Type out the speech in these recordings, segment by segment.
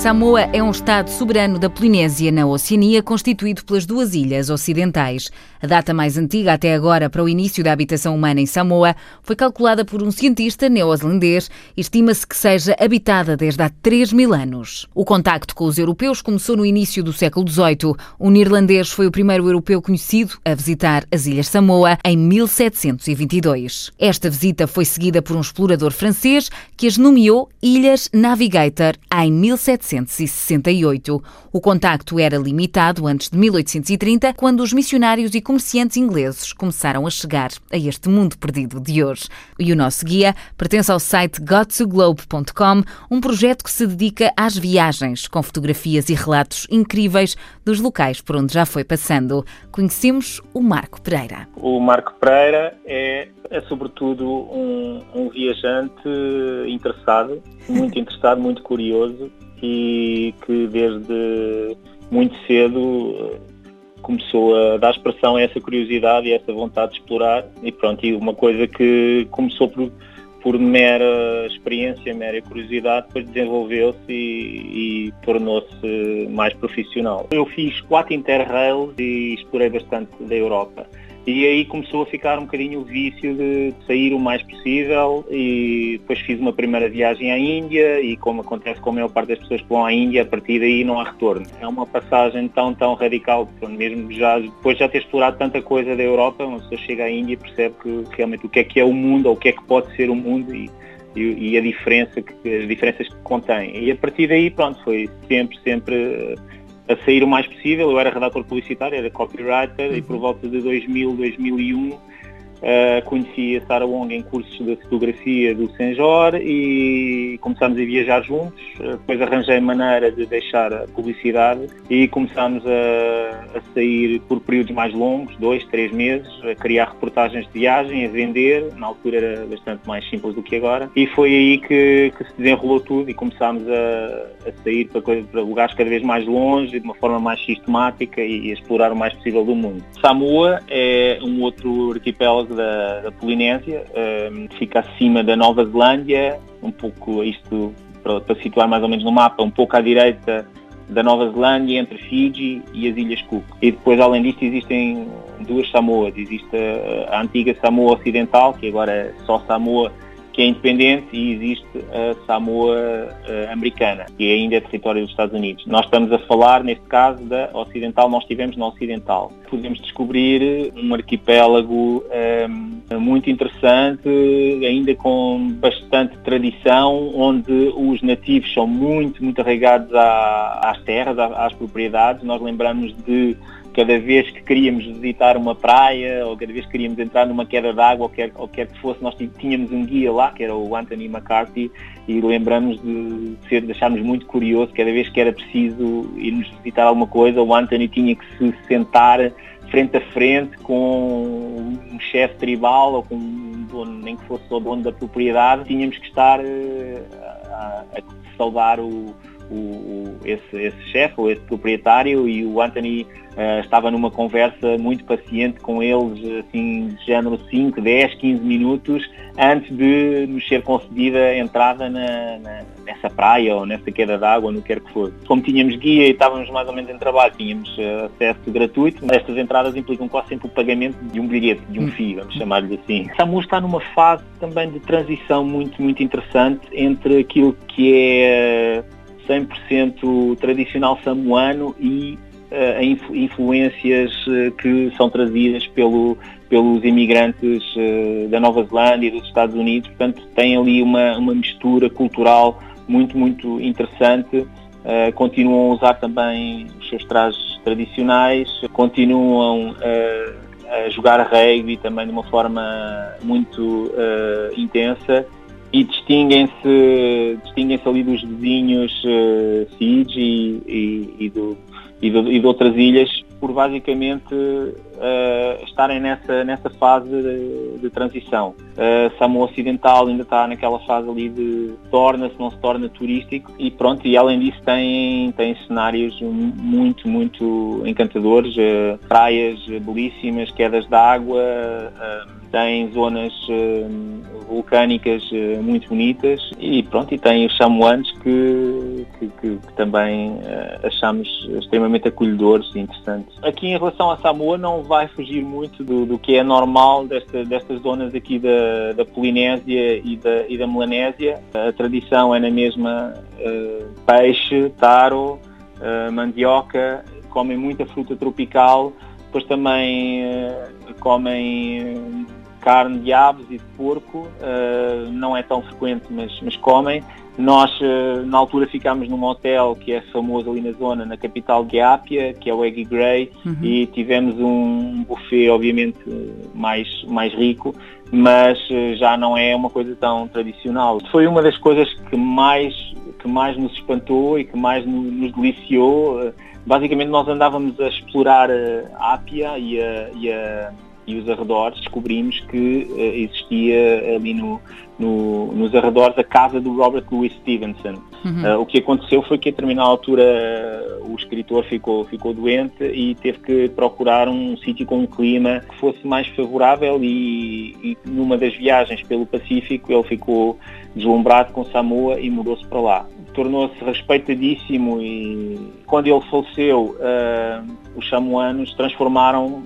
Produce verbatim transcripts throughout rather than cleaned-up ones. Samoa é um Estado soberano da Polinésia, na Oceania, constituído pelas duas ilhas ocidentais. A data mais antiga até agora para o início da habitação humana em Samoa foi calculada por um cientista neozelandês e estima-se que seja habitada desde há três mil anos. O contacto com os europeus começou no início do século dezoito. Um neerlandês foi o primeiro europeu conhecido a visitar as Ilhas Samoa em mil setecentos e vinte e dois. Esta visita foi seguida por um explorador francês que as nomeou Ilhas Navigator em mil setecentos e sessenta e oito. O contacto era limitado antes de mil oitocentos e trinta, quando os missionários e comerciantes ingleses começaram a chegar a este mundo perdido de hoje. E o nosso guia pertence ao site got to globe ponto com, um projeto que se dedica às viagens, com fotografias e relatos incríveis dos locais por onde já foi passando. Conhecemos o Marco Pereira. O Marco Pereira é, é sobretudo, um, um viajante interessado, muito interessado, muito curioso, e que desde muito cedo começou a dar expressão a essa curiosidade e a essa vontade de explorar. E pronto, e uma coisa que começou por, por mera experiência, mera curiosidade, depois desenvolveu-se e, e tornou-se mais profissional. Eu fiz quatro interrails e explorei bastante da Europa. E aí começou a ficar um bocadinho o vício de sair o mais possível, e depois fiz uma primeira viagem à Índia, e como acontece com a maior parte das pessoas que vão à Índia, a partir daí não há retorno. É uma passagem tão, tão radical, mesmo já, depois de já ter explorado tanta coisa da Europa, uma pessoa chega à Índia e percebe que realmente o que é que é o mundo, ou o que é que pode ser o mundo, e, e, e a diferença que, as diferenças que contém. E a partir daí, pronto, foi sempre, sempre... a sair o mais possível. Eu era redator publicitário, era copywriter, e por volta de dois mil, dois mil e um, uh, conheci a Sara Wong em cursos de fotografia do Saint-Jor e começámos a viajar juntos. Depois arranjei maneira de deixar a publicidade e começámos a, a sair por períodos mais longos, dois, três meses, a criar reportagens de viagem, a vender. Na altura era bastante mais simples do que agora. E foi aí que, que se desenrolou tudo e começámos a a sair para, para lugares cada vez mais longe, de uma forma mais sistemática, e, e a explorar o mais possível do mundo. Samoa é um outro arquipélago da, da Polinésia, um, fica acima da Nova Zelândia, um pouco isto, para, para situar mais ou menos no mapa, um pouco à direita da Nova Zelândia, entre Fiji e as Ilhas Cook. E depois, além disto, existem duas Samoas. Existe a, a antiga Samoa Ocidental, que agora é só Samoa, que é independente, e existe a Samoa uh, americana, que ainda é território dos Estados Unidos. Nós estamos a falar, neste caso, da Ocidental. Nós estivemos na Ocidental. Podemos descobrir um arquipélago um, muito interessante, ainda com bastante tradição, onde os nativos são muito, muito arraigados à, às terras, às propriedades. Nós lembramos de cada vez que queríamos visitar uma praia, ou cada vez que queríamos entrar numa queda d'água, ou quer, ou quer que fosse, nós tínhamos um guia lá, que era o Anthony McCarthy, e lembramos de ser, deixámos muito curioso, cada vez que era preciso irmos visitar alguma coisa, o Anthony tinha que se sentar frente a frente com um chefe tribal, ou com um dono, nem que fosse o dono da propriedade. Tínhamos que estar a, a saudar o... O, esse, esse chefe ou esse proprietário, e o Anthony uh, estava numa conversa muito paciente com eles, assim, de género cinco, dez, quinze minutos, antes de nos ser concedida a entrada na, na, nessa praia ou nessa queda d'água, no que quer que fosse. Como tínhamos guia e estávamos mais ou menos em trabalho, tínhamos uh, acesso gratuito. Estas entradas implicam quase sempre o pagamento de um bilhete, de um fee, vamos chamar-lhe assim. Samoa está numa fase também de transição muito, muito interessante entre aquilo que é Uh, cem por cento tradicional samoano e uh, influências uh, que são trazidas pelo, pelos imigrantes uh, da Nova Zelândia e dos Estados Unidos. Portanto, tem ali uma, uma mistura cultural muito, muito interessante. Uh, continuam a usar também os seus trajes tradicionais, continuam uh, a jogar rugby também de uma forma muito uh, intensa. E distinguem-se, distinguem-se ali dos vizinhos uh, Fiji e, e, do, e, do, e de outras ilhas, por basicamente uh, estarem nessa, nessa fase de, de transição. Uh, Samoa Ocidental ainda está naquela fase ali de torna-se, não se torna turístico, e pronto, e além disso tem, tem cenários muito, muito encantadores, uh, praias belíssimas, quedas de água, uh, tem zonas uh, vulcânicas uh, muito bonitas e pronto, e tem os samoanos que, que, que, que também uh, achamos extremamente acolhedores e interessantes. Aqui em relação à Samoa não vai fugir muito do, do que é normal desta, destas zonas aqui da, da Polinésia e da, e da Melanésia. A tradição é na mesma uh, peixe, taro, uh, mandioca, comem muita fruta tropical, depois também uh, comem carne de aves e de porco, uh, não é tão frequente, mas, mas comem. Nós, uh, na altura, ficámos num hotel que é famoso ali na zona, na capital de Apia, que é o Aggie Grey, uhum. E tivemos um buffet, obviamente, mais, mais rico, mas uh, já não é uma coisa tão tradicional. Foi uma das coisas que mais, que mais nos espantou e que mais nos, nos deliciou. Uh, basicamente, nós andávamos a explorar a Apia e a... E a e os arredores, descobrimos que uh, existia ali no, no, nos arredores a casa do Robert Louis Stevenson. Uhum. Uh, o que aconteceu foi que a determinada altura uh, o escritor ficou, ficou doente e teve que procurar um sítio com um clima que fosse mais favorável e, e numa das viagens pelo Pacífico ele ficou deslumbrado com Samoa e mudou-se para lá. Tornou-se respeitadíssimo e quando ele faleceu uh, os samoanos transformaram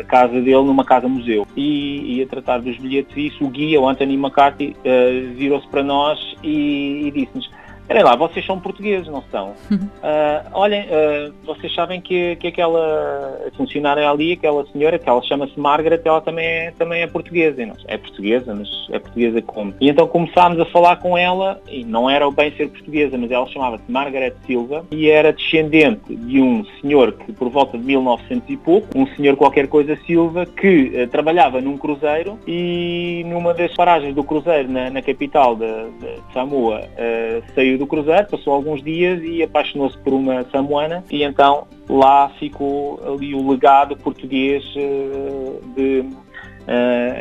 a casa dele numa casa-museu e, e a tratar dos bilhetes e isso, o guia, o Anthony McCarthy, uh, virou-se para nós e, e disse-nos: "Olhem lá, vocês são portugueses, não são? Uhum. Uh, olhem, uh, vocês sabem que, que aquela funcionária ali, aquela senhora, que ela chama-se Margaret, ela também é, também é portuguesa." E nós: "É portuguesa? Mas é portuguesa como?" E então começámos a falar com ela, e não era bem ser portuguesa, mas ela chamava-se Margaret Silva, e era descendente de um senhor que, por volta de mil e novecentos e pouco, um senhor qualquer coisa Silva, que uh, trabalhava num cruzeiro, e numa das paragens do cruzeiro, na, na capital de, de Samoa, uh, saiu do cruzeiro, passou alguns dias e apaixonou-se por uma samoana e então lá ficou ali o legado português uh, de, uh,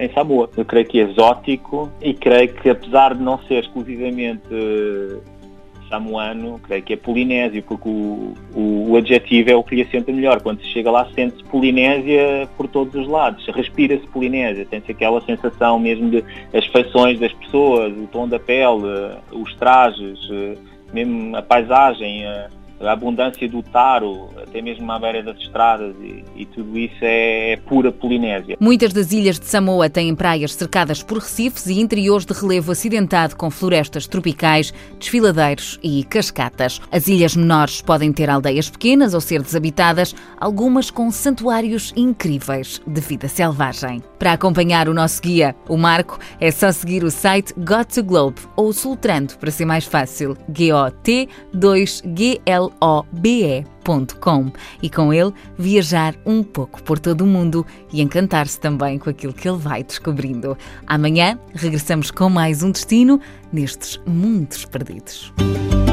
em Samoa. Eu creio que é exótico e creio que, apesar de não ser exclusivamente uh, samoano, creio que é polinésio, porque o, o, o adjetivo é o que lhe assenta melhor. Quando se chega lá, sente-se Polinésia por todos os lados, respira-se Polinésia, tem-se aquela sensação mesmo de as feições das pessoas, o tom da pele, os trajes, mesmo a paisagem, a, a abundância do taro, até mesmo à beira das estradas e, e tudo isso é, é pura Polinésia. Muitas das ilhas de Samoa têm praias cercadas por recifes e interiores de relevo acidentado com florestas tropicais, desfiladeiros e cascatas. As ilhas menores podem ter aldeias pequenas ou ser desabitadas, algumas com santuários incríveis de vida selvagem. Para acompanhar o nosso guia, o Marco, é só seguir o site got to globe ou soltrando, para ser mais fácil, got dois globe ponto com e com ele viajar um pouco por todo o mundo e encantar-se também com aquilo que ele vai descobrindo. Amanhã regressamos com mais um destino nestes mundos perdidos.